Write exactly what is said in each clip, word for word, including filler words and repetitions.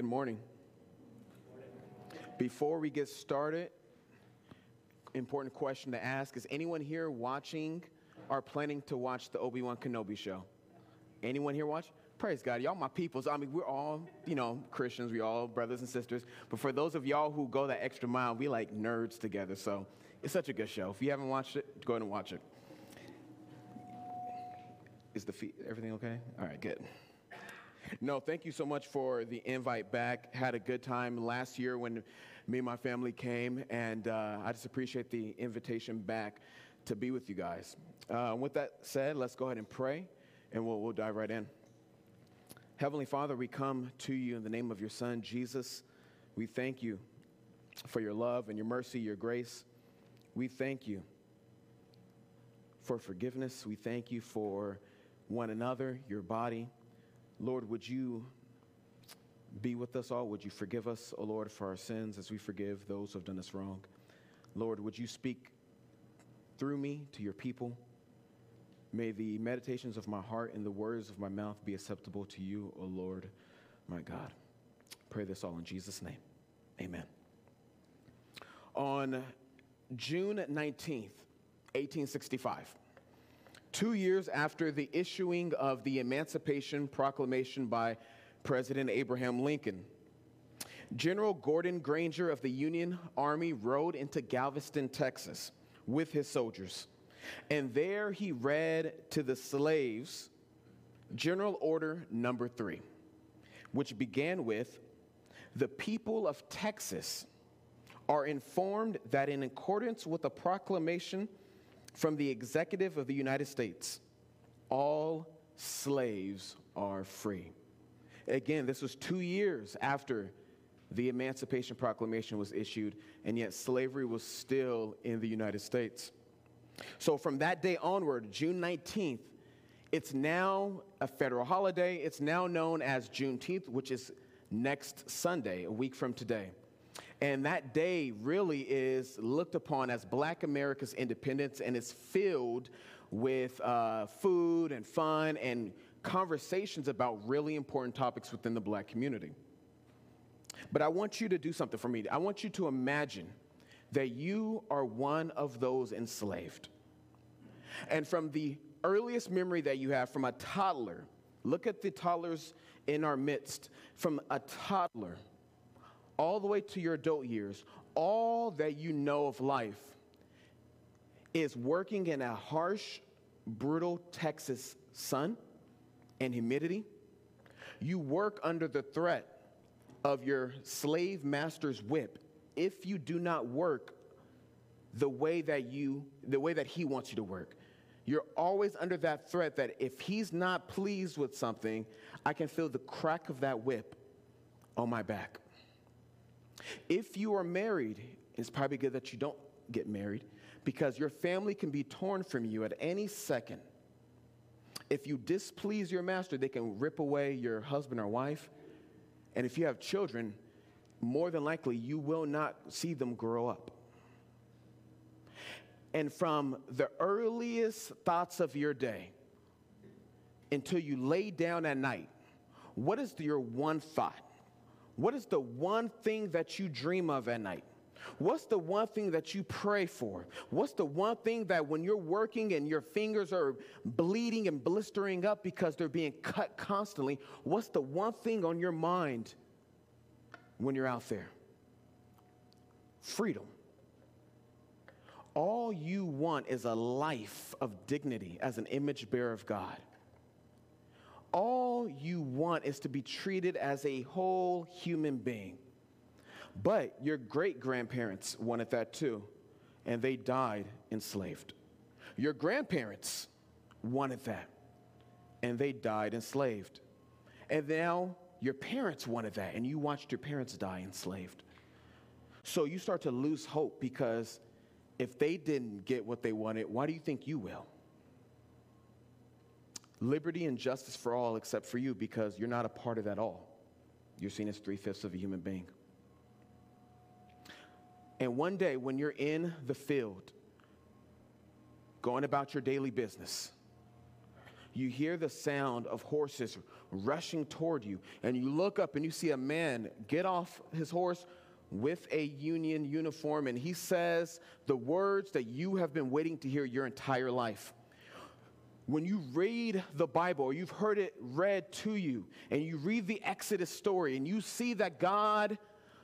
Good morning. Before we get started, important question to ask. Is anyone here watching or planning to watch the Obi-Wan Kenobi show? Anyone here watch? Praise God. Y'all my peoples. I mean, we're all, you know, Christians. We all brothers and sisters. But for those of y'all who go that extra mile, we like nerds together. So it's such a good show. If you haven't watched it, go ahead and watch it. Is the feet, everything okay? All right, good. No, thank you so much for the invite back. Had a good time last year when me and my family came, and uh, I just appreciate the invitation back to be with you guys. Uh, with that said, let's go ahead and pray, and we'll, we'll dive right in. Heavenly Father, we come to you in the name of your Son, Jesus. We thank you for your love and your mercy, your grace. We thank you for forgiveness. We thank you for one another, your body. Lord, would you be with us all? Would you forgive us, O Lord, for our sins as we forgive those who have done us wrong? Lord, would you speak through me to your people? May the meditations of my heart and the words of my mouth be acceptable to you, O Lord, my God. Pray this all in Jesus' name. Amen. On June nineteenth, eighteen sixty-five, two years after the issuing of the Emancipation Proclamation by President Abraham Lincoln, General Gordon Granger of the Union Army rode into Galveston, Texas, with his soldiers, and there he read to the slaves General Order Number Three, which began with, "The people of Texas are informed that in accordance with a proclamation from the executive of the United States, all slaves are free." Again, this was two years after the Emancipation Proclamation was issued, and yet slavery was still in the United States. So from that day onward, June nineteenth, it's now a federal holiday. It's now known as Juneteenth, which is next Sunday, a week from today. And that day really is looked upon as Black America's independence, and is filled with uh, food and fun and conversations about really important topics within the Black community. But I want you to do something for me. I want you to imagine that you are one of those enslaved. And from the earliest memory that you have, from a toddler, look at the toddlers in our midst, from a toddler all the way to your adult years, all that you know of life is working in a harsh, brutal Texas sun and humidity. You work under the threat of your slave master's whip if you do not work the way that you, the way that he wants you to work. You're always under that threat that if he's not pleased with something, I can feel the crack of that whip on my back. If you are married, it's probably good that you don't get married, because your family can be torn from you at any second. If you displease your master, they can rip away your husband or wife. And if you have children, more than likely you will not see them grow up. And from the earliest thoughts of your day until you lay down at night, what is your one thought? What is the one thing that you dream of at night? What's the one thing that you pray for? What's the one thing that when you're working and your fingers are bleeding and blistering up because they're being cut constantly, what's the one thing on your mind when you're out there? Freedom. All you want is a life of dignity as an image bearer of God. All you want is to be treated as a whole human being. But your great-grandparents wanted that too, and they died enslaved. Your grandparents wanted that, and they died enslaved. And now your parents wanted that, and you watched your parents die enslaved. So you start to lose hope, because if they didn't get what they wanted, why do you think you will? Liberty and justice for all except for you, because you're not a part of that all. You're seen as three-fifths of a human being. And one day when you're in the field, going about your daily business, you hear the sound of horses rushing toward you, and you look up and you see a man get off his horse with a Union uniform, and he says the words that you have been waiting to hear your entire life. When you read the Bible, or you've heard it read to you, and you read the Exodus story, and you see that God,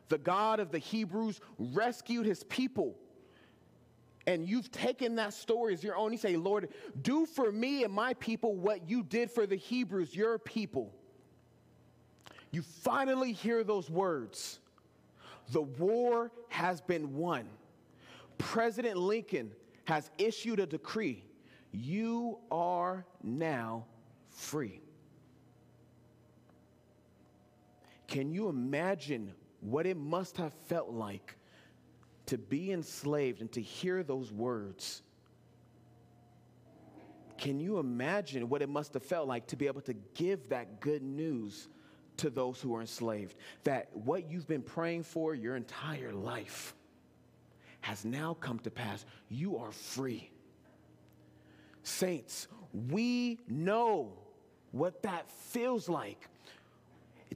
the God of the Hebrews, rescued his people, and you've taken that story as your own, you say, Lord, do for me and my people what you did for the Hebrews, your people. You finally hear those words. The war has been won. President Lincoln has issued a decree. You are now free. Can you imagine what it must have felt like to be enslaved and to hear those words? Can you imagine what it must have felt like to be able to give that good news to those who are enslaved, that what you've been praying for your entire life has now come to pass? You are free. Saints, we know what that feels like.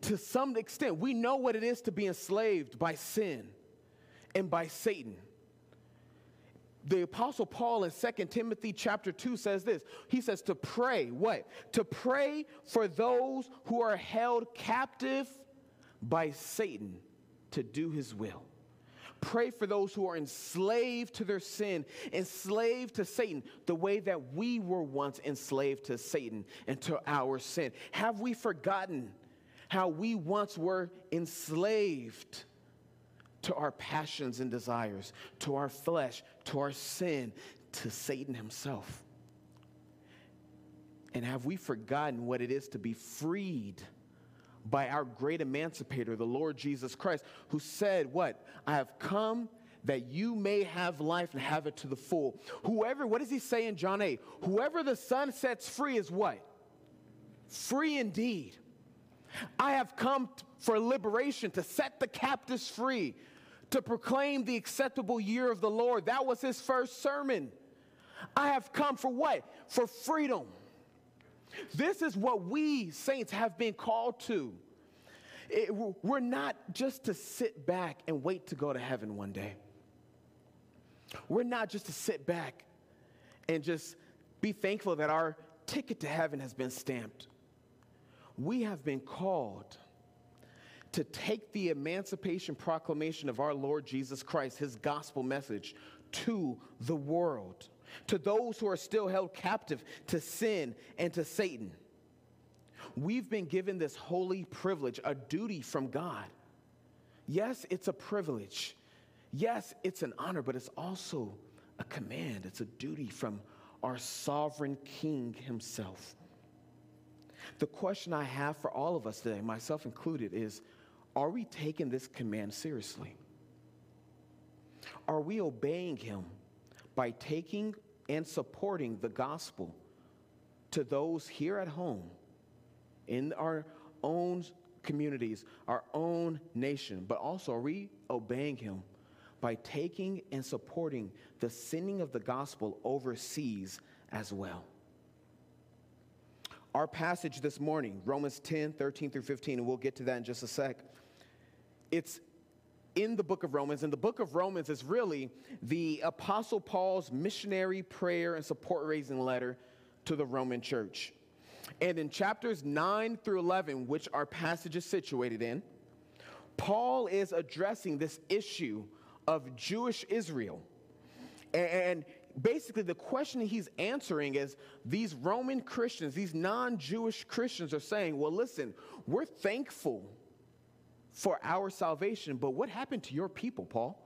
To some extent, we know what it is to be enslaved by sin and by Satan. The Apostle Paul in Second Timothy chapter two says this. He says to pray, what? To pray for those who are held captive by Satan to do his will. Pray for those who are enslaved to their sin, enslaved to Satan, the way that we were once enslaved to Satan and to our sin. Have we forgotten how we once were enslaved to our passions and desires, to our flesh, to our sin, to Satan himself? And have we forgotten what it is to be freed by our great emancipator, the Lord Jesus Christ, who said, what? I have come that you may have life and have it to the full. Whoever, what does he say in John eight? Whoever the Son sets free is what? Free indeed. I have come for liberation, to set the captives free, to proclaim the acceptable year of the Lord. That was his first sermon. I have come for what? For freedom. This is what we saints have been called to. It, we're not just to sit back and wait to go to heaven one day. We're not just to sit back and just be thankful that our ticket to heaven has been stamped. We have been called to take the emancipation proclamation of our Lord Jesus Christ, his gospel message, to the world, to those who are still held captive to sin and to Satan. We've been given this holy privilege, a duty from God. Yes, it's a privilege. Yes, it's an honor, but it's also a command. It's a duty from our sovereign King himself. The question I have for all of us today, myself included, is, are we taking this command seriously? Are we obeying him by taking and supporting the gospel to those here at home, in our own communities, our own nation? But also, are we obeying him by taking and supporting the sending of the gospel overseas as well? Our passage this morning, Romans ten, thirteen through fifteen, and we'll get to that in just a sec. It's in the book of Romans, and the book of Romans is really the Apostle Paul's missionary prayer and support-raising letter to the Roman church. And in chapters nine through eleven, which our passage is situated in, Paul is addressing this issue of Jewish Israel. And basically, the question he's answering is these Roman Christians, these non-Jewish Christians are saying, well, listen, we're thankful for our salvation, but what happened to your people, Paul?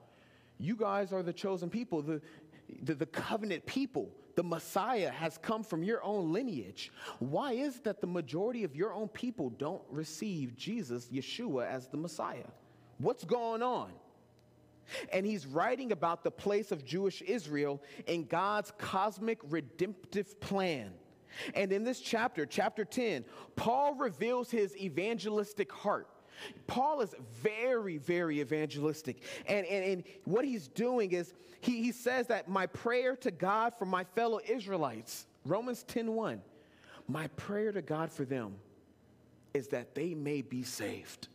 You guys are the chosen people, the, the, the covenant people. The Messiah has come from your own lineage. Why is it that the majority of your own people don't receive Jesus, Yeshua, as the Messiah? What's going on? And he's writing about the place of Jewish Israel in God's cosmic redemptive plan. And in this chapter, chapter ten, Paul reveals his evangelistic heart. Paul is very, very evangelistic. And, and, and what he's doing is he, he says that my prayer to God for my fellow Israelites, Romans ten one, My prayer to God for them is that they may be saved.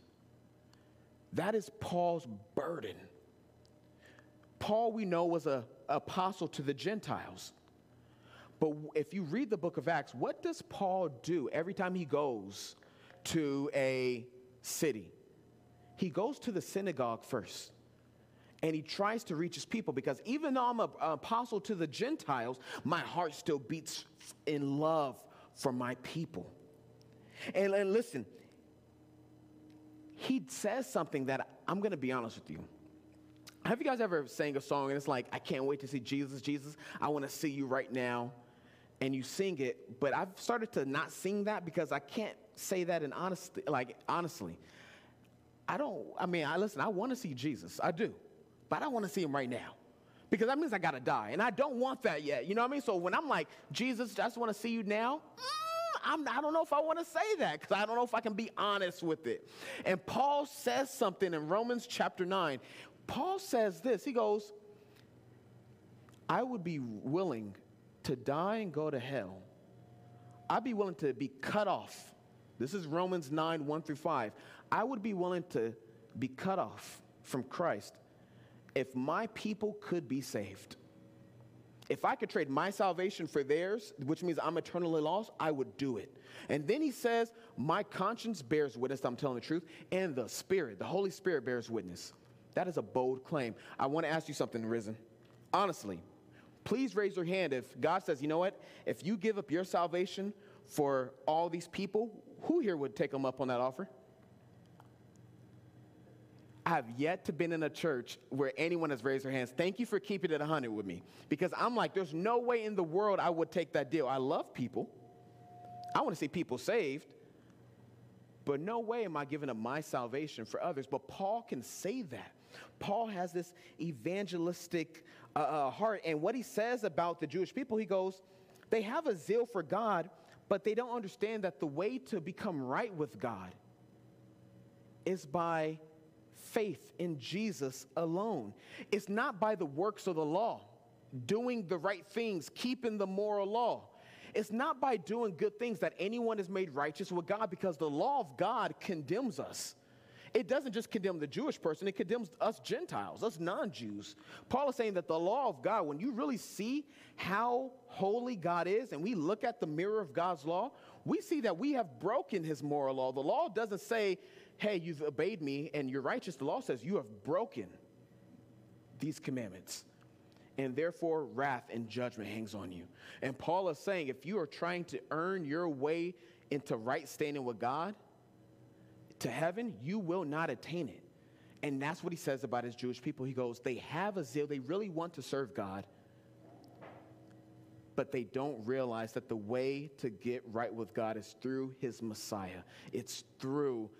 That is Paul's burden. Paul, we know, was an apostle to the Gentiles. But if you read the book of Acts, what does Paul do every time he goes to a city? He goes to the synagogue first, and he tries to reach his people, because even though I'm an apostle to the Gentiles, my heart still beats in love for my people. And, and listen, he says something that I'm going to be honest with you. Have you guys ever sang a song and it's like, I can't wait to see Jesus, Jesus, I want to see you right now, and you sing it, but I've started to not sing that because I can't say that in honesty, like honestly. I don't, I mean, I listen, I want to see Jesus, I do, but I don't want to see him right now, because that means I got to die, and I don't want that yet, you know what I mean? So when I'm like, Jesus, I just want to see you now, mm, I'm, I don't know if I want to say that, because I don't know if I can be honest with it. And Paul says something in Romans chapter nine. Paul says this, he goes, I would be willing to die and go to hell. I'd be willing to be cut off. This is Romans nine, one through five. I would be willing to be cut off from Christ if my people could be saved. If I could trade my salvation for theirs, which means I'm eternally lost, I would do it. And then he says, my conscience bears witness that I'm telling the truth, and the Spirit, the Holy Spirit bears witness. That is a bold claim. I want to ask you something, Risen. Honestly, please raise your hand if God says, you know what, if you give up your salvation for all these people, who here would take them up on that offer? I have yet to been in a church where anyone has raised their hands. Thank you for keeping it one hundred with me, because I'm like, there's no way in the world I would take that deal. I love people. I want to see people saved. But no way am I giving up my salvation for others. But Paul can say that. Paul has this evangelistic uh, uh, heart. And what he says about the Jewish people, he goes, they have a zeal for God, but they don't understand that the way to become right with God is by faith in Jesus alone. It's not by the works of the law, doing the right things, keeping the moral law. It's not by doing good things that anyone is made righteous with God, because the law of God condemns us. It doesn't just condemn the Jewish person. It condemns us Gentiles, us non-Jews. Paul is saying that the law of God, when you really see how holy God is and we look at the mirror of God's law, we see that we have broken his moral law. The law doesn't say, hey, you've obeyed me and you're righteous. The law says you have broken these commandments, and therefore wrath and judgment hangs on you. And Paul is saying, if you are trying to earn your way into right standing with God, to heaven, you will not attain it. And that's what he says about his Jewish people. He goes, they have a zeal, they really want to serve God, but they don't realize that the way to get right with God is through his Messiah. It's through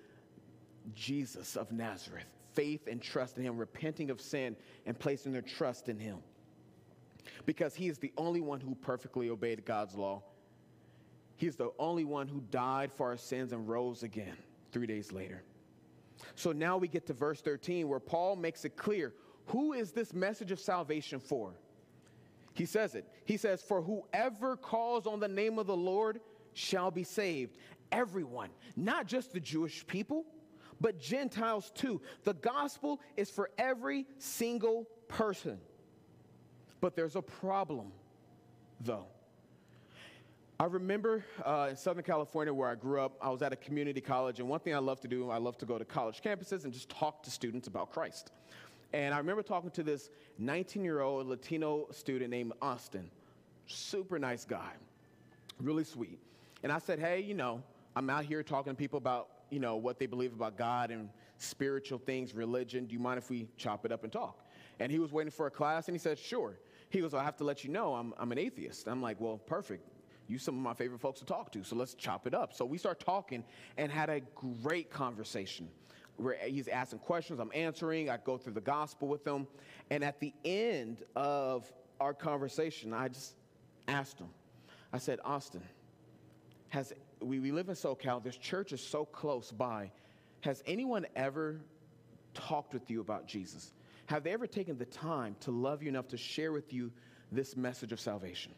Jesus of Nazareth. Faith and trust in him, repenting of sin and placing their trust in him, because he is the only one who perfectly obeyed God's law. He is the only one who died for our sins and rose again three days later. So now we get to verse thirteen, where Paul makes it clear, who is this message of salvation for? He says it. He says, for whoever calls on the name of the Lord shall be saved. Everyone, not just the Jewish people, but Gentiles too. The gospel is for every single person. But there's a problem, though. I remember uh, in Southern California, where I grew up, I was at a community college, and one thing I love to do, I love to go to college campuses and just talk to students about Christ. And I remember talking to this nineteen-year-old Latino student named Austin. Super nice guy, really sweet. And I said, hey, you know, I'm out here talking to people about, you know, what they believe about God and spiritual things, religion. Do you mind if we chop it up and talk? And he was waiting for a class, and he said, sure. He goes, I have to let you know I'm, I'm an atheist. I'm like, well, perfect. You're some of my favorite folks to talk to, so let's chop it up. So we start talking and had a great conversation where he's asking questions, I'm answering, I go through the gospel with him. And at the end of our conversation, I just asked him, I said, Austin, has We, we live in SoCal. This church is so close by. Has anyone ever talked with you about Jesus? Have they ever taken the time to love you enough to share with you this message of salvation?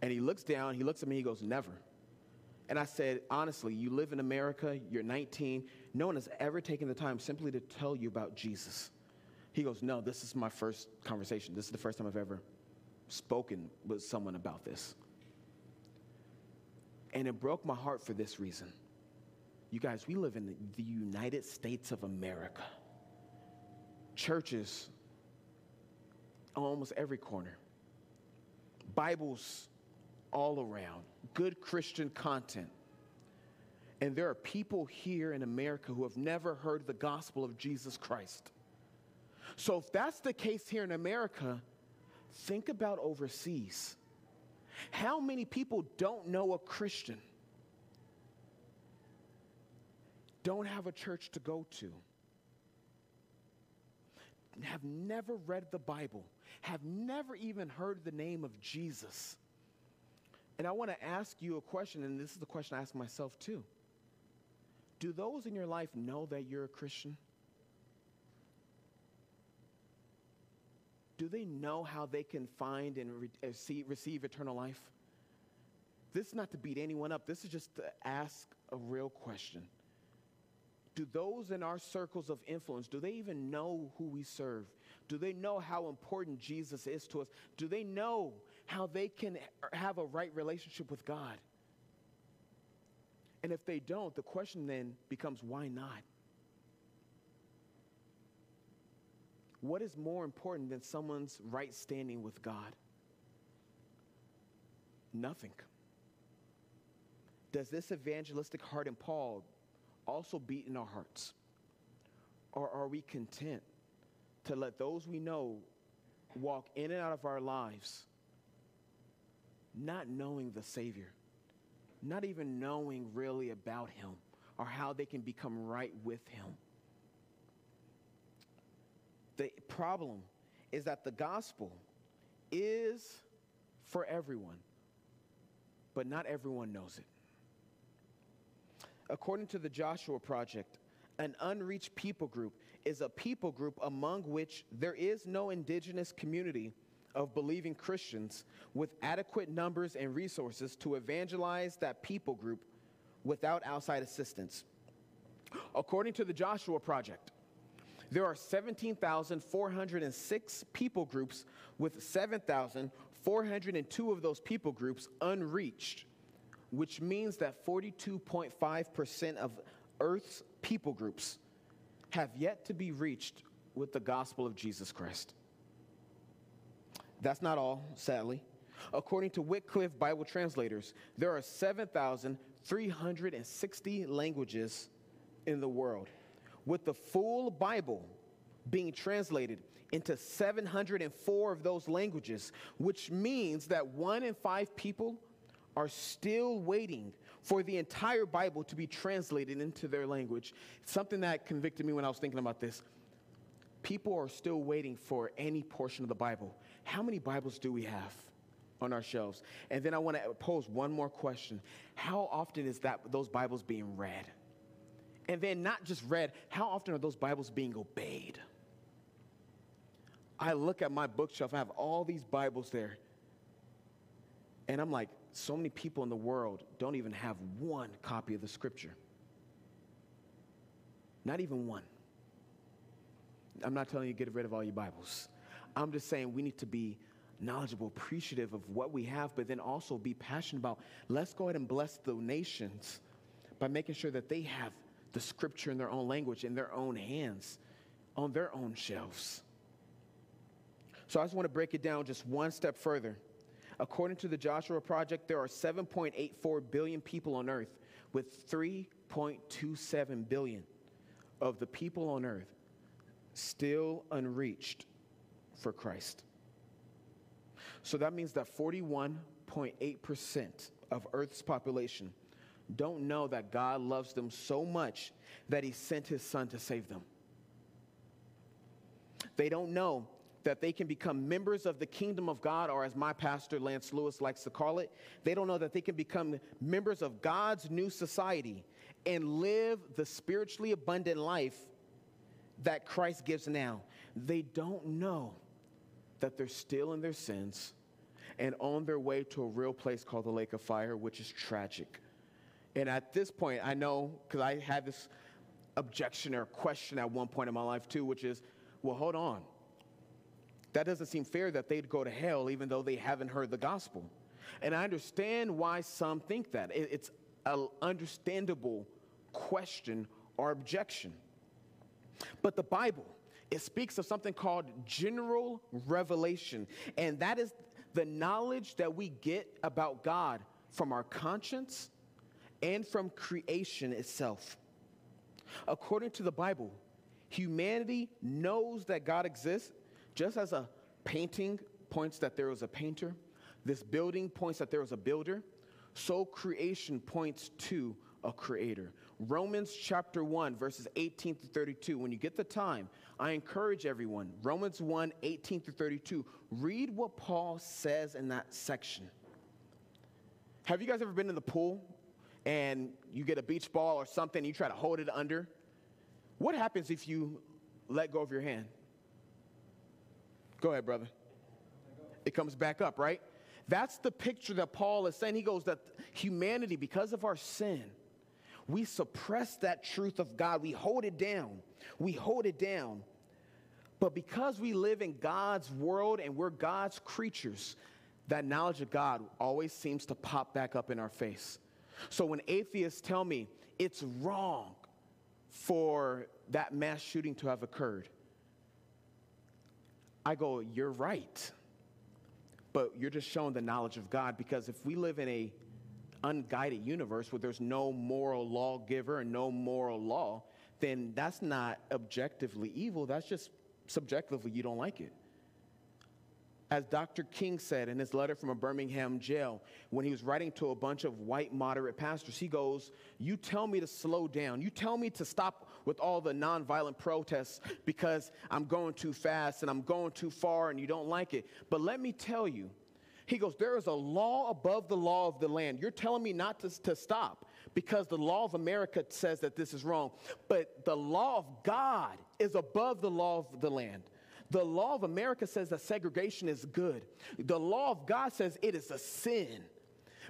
And he looks down, he looks at me, he goes, never. And I said, honestly, you live in America, you're nineteen, no one has ever taken the time simply to tell you about Jesus. He goes, no, this is my first conversation. This is the first time I've ever spoken with someone about this. And it broke my heart for this reason. You guys, we live in the, the United States of America. Churches on almost every corner. Bibles all around. Good Christian content. And there are people here in America who have never heard the gospel of Jesus Christ. So if that's the case here in America, think about overseas. How many people don't know a Christian? Don't have a church to go to? Have never read the Bible? Have never even heard the name of Jesus? And I want to ask you a question, and this is the question I ask myself too. Do those in your life know that you're a Christian? Do they know how they can find and re- receive, receive eternal life? This is not to beat anyone up. This is just to ask a real question. Do those in our circles of influence, do they even know who we serve? Do they know how important Jesus is to us? Do they know how they can have a right relationship with God? And if they don't, the question then becomes, why not? What is more important than someone's right standing with God? Nothing. Does this evangelistic heart in Paul also beat in our hearts? Or are we content to let those we know walk in and out of our lives, not knowing the Savior, not even knowing really about Him or how they can become right with Him? The problem is that the gospel is for everyone, but not everyone knows it. According to the Joshua Project, an unreached people group is a people group among which there is no indigenous community of believing Christians with adequate numbers and resources to evangelize that people group without outside assistance. According to the Joshua Project, there are seventeen thousand four hundred six people groups, with seven thousand four hundred two of those people groups unreached, which means that forty-two point five percent of Earth's people groups have yet to be reached with the gospel of Jesus Christ. That's not all, sadly. According to Wycliffe Bible Translators, there are seven thousand three hundred sixty languages in the world, with the full Bible being translated into seven hundred four of those languages, which means that one in five people are still waiting for the entire Bible to be translated into their language. Something that convicted me when I was thinking about this. People are still waiting for any portion of the Bible. How many Bibles do we have on our shelves? And then I want to pose one more question. How often is that those Bibles being read? And then not just read, how often are those Bibles being obeyed? I look at my bookshelf, I have all these Bibles there. And I'm like, so many people in the world don't even have one copy of the scripture. Not even one. I'm not telling you to get rid of all your Bibles. I'm just saying we need to be knowledgeable, appreciative of what we have, but then also be passionate about, let's go ahead and bless the nations by making sure that they have the scripture in their own language, in their own hands, on their own shelves. So I just want to break it down just one step further. According to the Joshua Project, there are seven point eight four billion people on earth, with three point two seven billion of the people on earth still unreached for Christ. So that means that forty-one point eight percent of Earth's population don't know that God loves them so much that He sent His Son to save them. They don't know that they can become members of the kingdom of God, or as my pastor Lance Lewis likes to call it, they don't know that they can become members of God's new society and live the spiritually abundant life that Christ gives now. They don't know that they're still in their sins and on their way to a real place called the lake of fire, which is tragic. And at this point, I know, because I had this objection or question at one point in my life too, which is, well, hold on. That doesn't seem fair that they'd go to hell even though they haven't heard the gospel. And I understand why some think that. It's an understandable question or objection. But the Bible, it speaks of something called general revelation. And that is the knowledge that we get about God from our conscience and from creation itself. According to the Bible, humanity knows that God exists. Just as a painting points that there was a painter, this building points that there was a builder, so creation points to a creator. Romans chapter one, verses eighteen through thirty-two. When you get the time, I encourage everyone, Romans one, eighteen through thirty-two, read what Paul says in that section. Have you guys ever been in the pool and you get a beach ball or something and you try to hold it under? What happens if you let go of your hand? Go ahead, brother. It comes back up, right? That's the picture that Paul is saying. He goes that humanity, because of our sin, we suppress that truth of God. We hold it down. We hold it down. But because we live in God's world and we're God's creatures, that knowledge of God always seems to pop back up in our face. So when atheists tell me it's wrong for that mass shooting to have occurred, I go, you're right, but you're just showing the knowledge of God, because if we live in a unguided universe where there's no moral lawgiver and no moral law, then that's not objectively evil. That's just subjectively you don't like it. As Doctor King said in his letter from a Birmingham jail, when he was writing to a bunch of white moderate pastors, he goes, you tell me to slow down. You tell me to stop with all the nonviolent protests because I'm going too fast and I'm going too far and you don't like it. But let me tell you, he goes, there is a law above the law of the land. You're telling me not to, to stop because the law of America says that this is wrong. But the law of God is above the law of the land. The law of America says that segregation is good. The law of God says it is a sin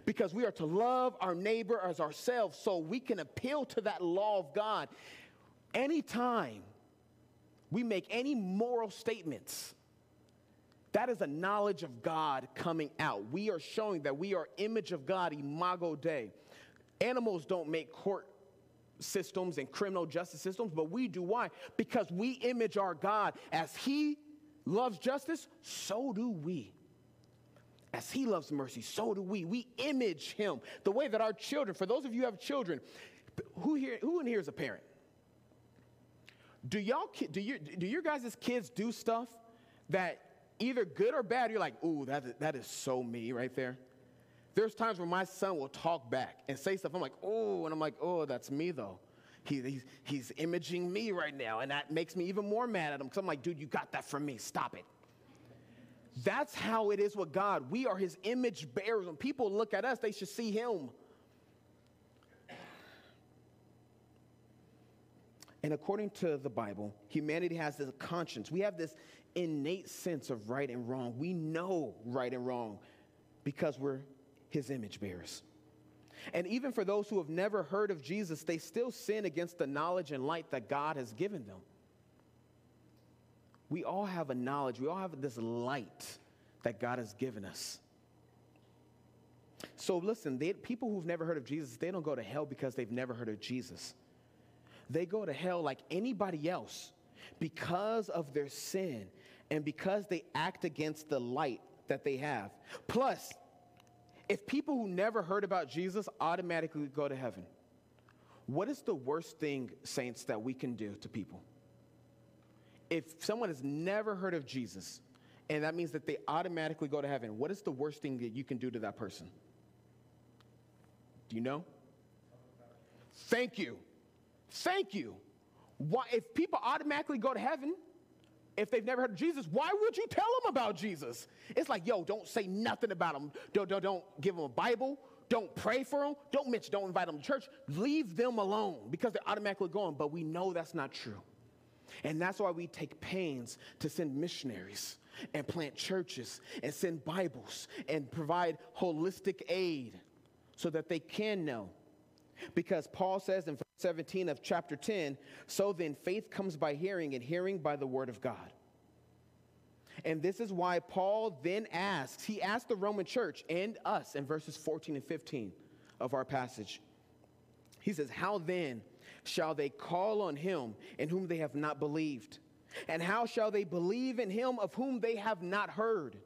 because we are to love our neighbor as ourselves, so we can appeal to that law of God. Anytime we make any moral statements, that is a knowledge of God coming out. We are showing that we are image of God, imago Dei. Animals don't make court systems and criminal justice systems, but we do. Why? Because we image our God. As he loves justice, so do we. As he loves mercy, so do we. We image him the way that our children, for those of you who have children, who here, who in here is a parent? Do y'all, do your, do your guys' kids do stuff that either good or bad, you're like, ooh, that, that is so me right there? There's times where my son will talk back and say stuff. I'm like, oh, and I'm like, oh, that's me though. He, he's, he's imaging me right now, and that makes me even more mad at him because I'm like, dude, you got that from me. Stop it. That's how it is with God. We are his image bearers. When people look at us, they should see him. And according to the Bible, humanity has this conscience. We have this innate sense of right and wrong. We know right and wrong because we're his image bearers. And even for those who have never heard of Jesus, they still sin against the knowledge and light that God has given them. We all have a knowledge. We all have this light that God has given us. So listen, they, people who've never heard of Jesus, they don't go to hell because they've never heard of Jesus. They go to hell like anybody else because of their sin and because they act against the light that they have. Plus, if people who never heard about Jesus automatically go to heaven, what is the worst thing, saints, that we can do to people? If someone has never heard of Jesus, and that means that they automatically go to heaven, what is the worst thing that you can do to that person? Do you know? Thank you. Thank you. Why, if people automatically go to heaven, if they've never heard of Jesus, why would you tell them about Jesus? It's like, yo, don't say nothing about them. Don't, don't, don't give them a Bible. Don't pray for them. Don't mention, don't invite them to church. Leave them alone because they're automatically going. But we know that's not true. And that's why we take pains to send missionaries and plant churches and send Bibles and provide holistic aid so that they can know. Because Paul says in verse seventeen of chapter ten, so then faith comes by hearing, and hearing by the word of God. And this is why Paul then asks, he asked the Roman church and us in verses fourteen and fifteen of our passage. He says, how then shall they call on him in whom they have not believed? And how shall they believe in him of whom they have not heard?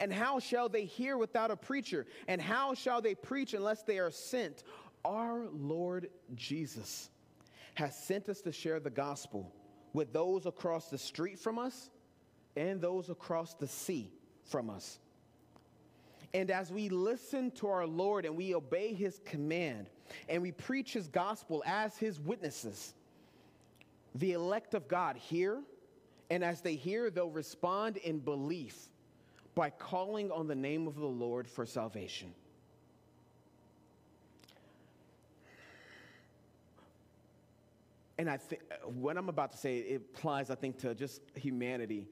And how shall they hear without a preacher? And how shall they preach unless they are sent? Our Lord Jesus has sent us to share the gospel with those across the street from us and those across the sea from us. And as we listen to our Lord and we obey his command and we preach his gospel as his witnesses, the elect of God hear, and as they hear, they'll respond in belief by calling on the name of the Lord for salvation. And I think what I'm about to say, it applies, I think, to just humanity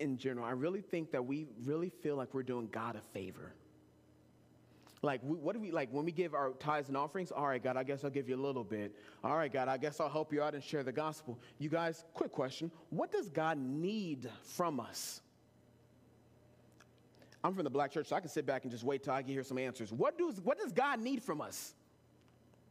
in general. I really think that we really feel like we're doing God a favor. Like, what do we, like, when we give our tithes and offerings, all right, God, I guess I'll give you a little bit. All right, God, I guess I'll help you out and share the gospel. You guys, quick question. What does God need from us? I'm from the black church, so I can sit back and just wait till I can hear some answers. What does, what does God need from us?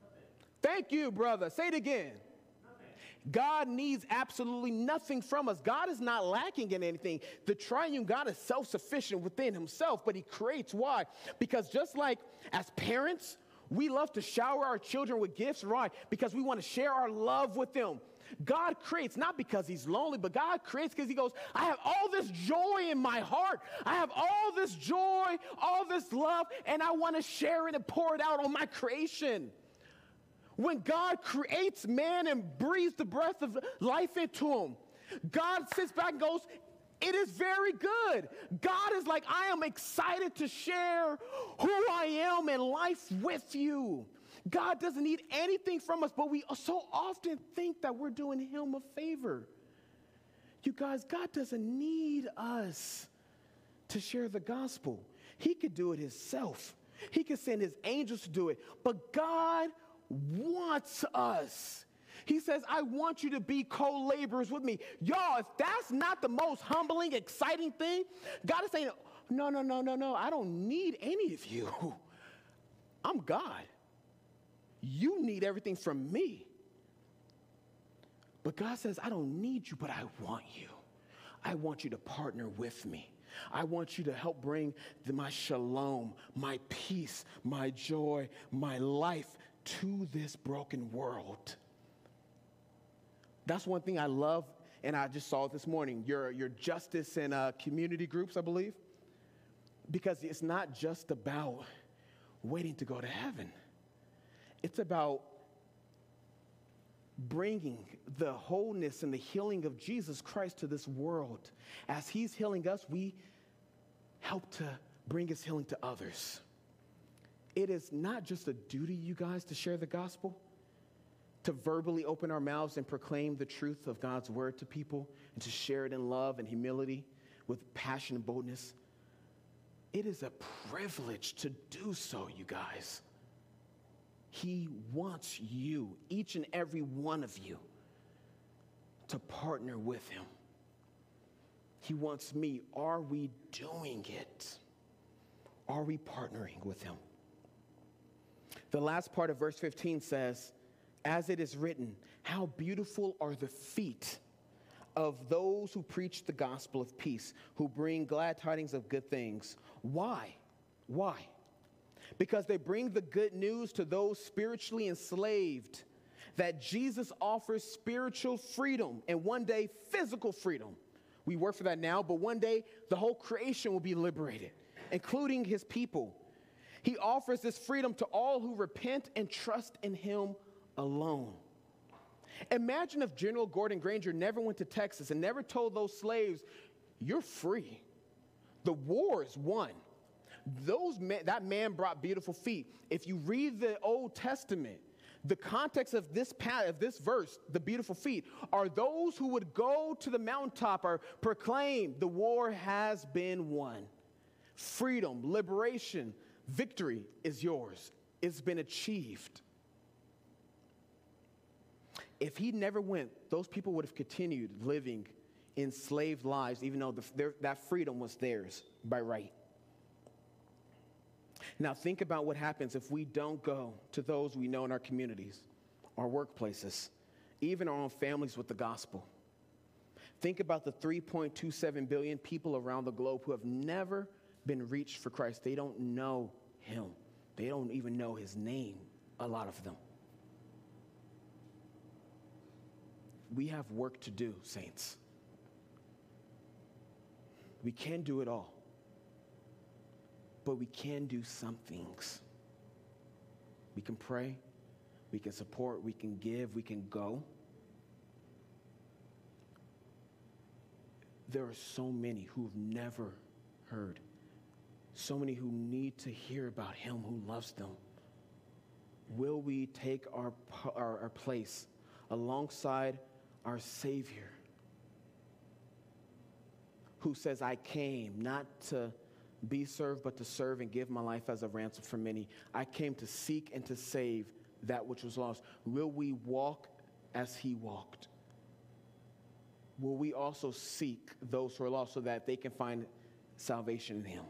Nothing. Thank you, brother. Say it again. Nothing. God needs absolutely nothing from us. God is not lacking in anything. The triune God is self-sufficient within himself, but he creates. Why? Because just like as parents, we love to shower our children with gifts, right? Because we want to share our love with them. God creates, not because he's lonely, but God creates because he goes, I have all this joy in my heart. I have all this joy, all this love, and I want to share it and pour it out on my creation. When God creates man and breathes the breath of life into him, God sits back and goes, it is very good. God is like, I am excited to share who I am in life with you. God doesn't need anything from us, but we so often think that we're doing him a favor. You guys, God doesn't need us to share the gospel. He could do it himself. He could send his angels to do it. But God wants us. He says, I want you to be co-laborers with me. Y'all, if that's not the most humbling, exciting thing, God is saying, no, no, no, no, no. I don't need any of you. I'm God. You need everything from me. But God says, I don't need you, but I want you. I want you to partner with me. I want you to help bring the, my shalom, my peace, my joy, my life to this broken world. That's one thing I love, and I just saw it this morning, your, your justice and uh, community groups, I believe, because it's not just about waiting to go to heaven. It's about bringing the wholeness and the healing of Jesus Christ to this world. As he's healing us, we help to bring his healing to others. It is not just a duty, you guys, to share the gospel, to verbally open our mouths and proclaim the truth of God's word to people, and to share it in love and humility with passion and boldness. It is a privilege to do so, you guys. He wants you, each and every one of you, to partner with him. He wants me. Are we doing it? Are we partnering with him? The last part of verse fifteen says, as it is written, how beautiful are the feet of those who preach the gospel of peace, who bring glad tidings of good things. Why? Why? Because they bring the good news to those spiritually enslaved, that Jesus offers spiritual freedom and one day physical freedom. We work for that now, but one day the whole creation will be liberated, including his people. He offers this freedom to all who repent and trust in him alone. Imagine if General Gordon Granger never went to Texas and never told those slaves, you're free. The war is won. Those men, that man brought beautiful feet. If you read the Old Testament, the context of this of this verse, the beautiful feet, are those who would go to the mountaintop or proclaim the war has been won. Freedom, liberation, victory is yours. it's been achieved. If he never went, those people would have continued living enslaved lives, even though the, their, that freedom was theirs by right. Now think about what happens if we don't go to those we know in our communities, our workplaces, even our own families with the gospel. Think about the three point two seven billion people around the globe who have never been reached for Christ. They don't know him. They don't even know his name, a lot of them. We have work to do, saints. We can't do it all, but we can do some things. We can pray, we can support, we can give, we can go. There are so many who've never heard, so many who need to hear about him who loves them. Will we take our, our, our place alongside our Savior who says, I came not to be served, but to serve and give my life as a ransom for many. I came to seek and to save that which was lost. Will we walk as he walked? Will we also seek those who are lost so that they can find salvation in him?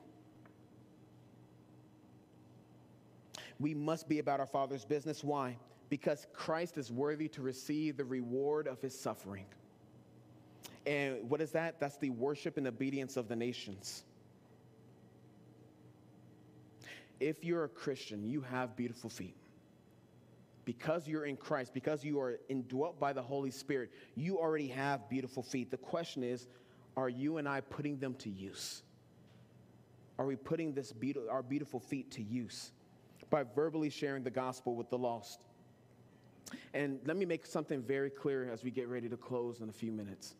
We must be about our Father's business. Why? Because Christ is worthy to receive the reward of his suffering. And what is that? That's the worship and obedience of the nations. If you're a Christian, you have beautiful feet. Because you're in Christ, because you are indwelt by the Holy Spirit, you already have beautiful feet. The question is, are you and I putting them to use? Are we putting this be- our beautiful feet to use by verbally sharing the gospel with the lost? And let me make something very clear as we get ready to close in a few minutes.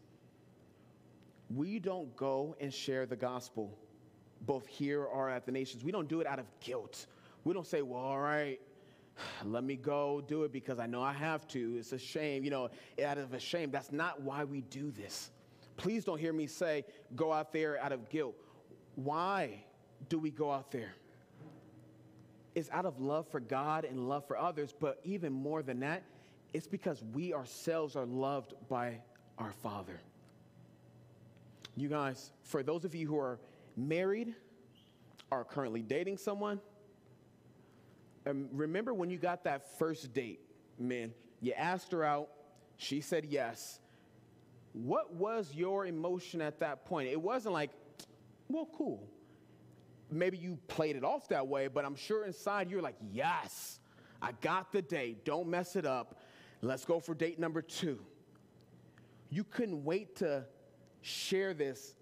We don't go and share the gospel both here or at the nations. We don't do it out of guilt. We don't say, well, all right, let me go do it because I know I have to. It's a shame, you know, out of a shame. That's not why we do this. Please don't hear me say, go out there out of guilt. Why do we go out there? It's out of love for God and love for others, but even more than that, it's because we ourselves are loved by our Father. You guys, for those of you who are married, are currently dating someone, remember when you got that first date, man, you asked her out, she said yes. What was your emotion at that point? It wasn't like, well, cool. Maybe you played it off that way, but I'm sure inside you're like, yes, I got the date. Don't mess it up. Let's go for date number two. You couldn't wait to share this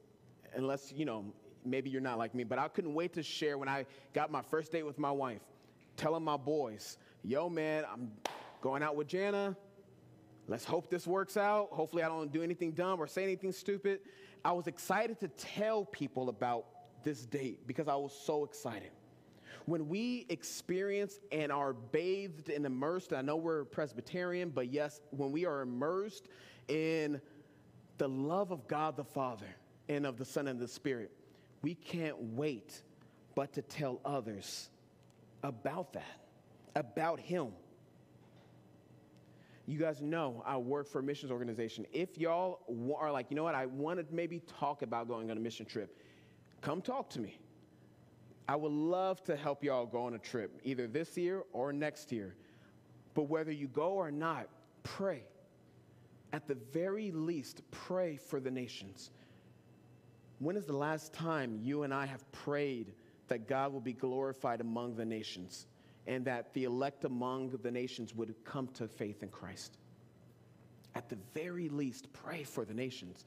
unless, you know, maybe you're not like me, but I couldn't wait to share when I got my first date with my wife, telling my boys, yo, man, I'm going out with Jana. Let's hope this works out. Hopefully I don't do anything dumb or say anything stupid. I was excited to tell people about this date because I was so excited. When we experience and are bathed and immersed, I know we're Presbyterian, but yes, when we are immersed in the love of God the Father and of the Son and the Spirit, we can't wait but to tell others about that, about him. You guys know I work for a missions organization. If y'all are like, you know what, I want to maybe talk about going on a mission trip, come talk to me. I would love to help y'all go on a trip, either this year or next year. But whether you go or not, pray. At the very least, pray for the nations. When is the last time you and I have prayed that God will be glorified among the nations and that the elect among the nations would come to faith in Christ? At the very least, pray for the nations.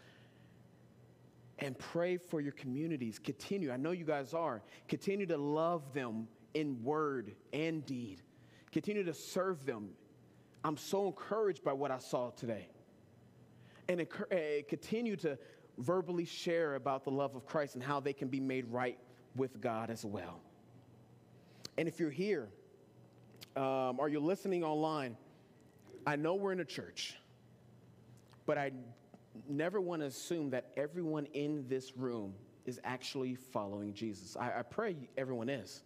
And pray for your communities. Continue. I know you guys are. Continue to love them in word and deed. Continue to serve them. I'm so encouraged by what I saw today. And enc- uh, continue to verbally share about the love of Christ and how they can be made right with God as well. And if you're here, um, or you're listening online, I know we're in a church, but I never want to assume that everyone in this room is actually following Jesus. I, I pray everyone is.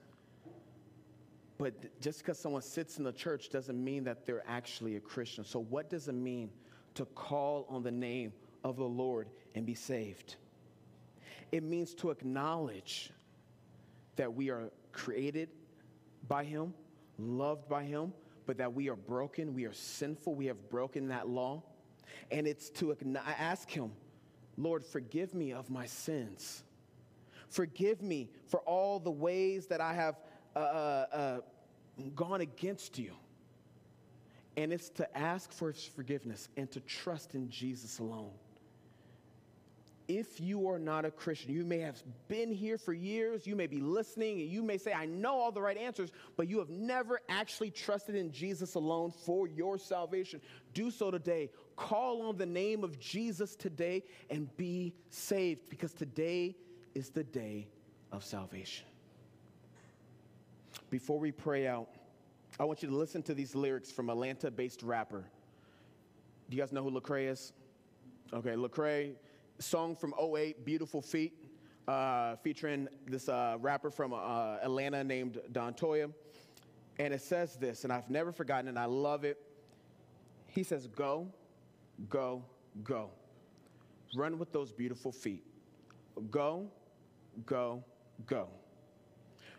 But just because someone sits in a church doesn't mean that they're actually a Christian. So what does it mean to call on the name of the Lord and be saved? It means to acknowledge that we are created by Him, loved by Him, but that we are broken, we are sinful, we have broken that law. And it's to ask Him, Lord, forgive me of my sins. Forgive me for all the ways that I have uh, uh, gone against you. And it's to ask for His forgiveness and to trust in Jesus alone. If you are not a Christian, you may have been here for years, you may be listening, and you may say, I know all the right answers, but you have never actually trusted in Jesus alone for your salvation. Do so today. Call on the name of Jesus today and be saved, because today is the day of salvation. Before we pray out, I want you to listen to these lyrics from Atlanta-based rapper. Do you guys know who Lecrae is? Okay, Lecrae, song from oh eight, Beautiful Feet, uh, featuring this uh, rapper from uh, Atlanta named Don Toya. And it says this, and I've never forgotten, and I love it. He says, go, go, go. Run with those beautiful feet. Go, go, go.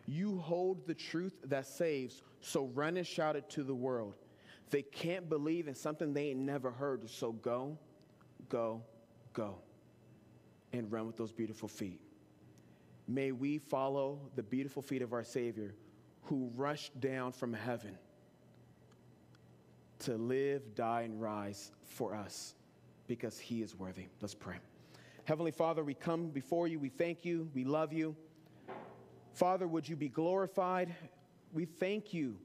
You hold the truth that saves, so run and shout it to the world. They can't believe in something they ain't never heard, so go, go, go, and run with those beautiful feet. May we follow the beautiful feet of our Savior, who rushed down from heaven to live, die, and rise for us, because He is worthy. Let's pray. Heavenly Father, we come before You. We thank You. We love You. Father, would You be glorified? We thank You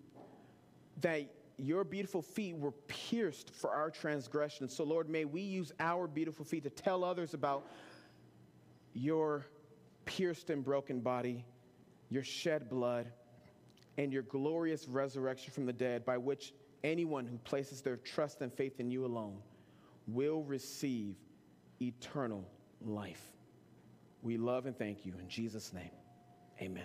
that Your beautiful feet were pierced for our transgressions. So, Lord, may we use our beautiful feet to tell others about Your pierced and broken body, Your shed blood, and Your glorious resurrection from the dead, by which anyone who places their trust and faith in You alone will receive eternal life. We love and thank You in Jesus' name. Amen.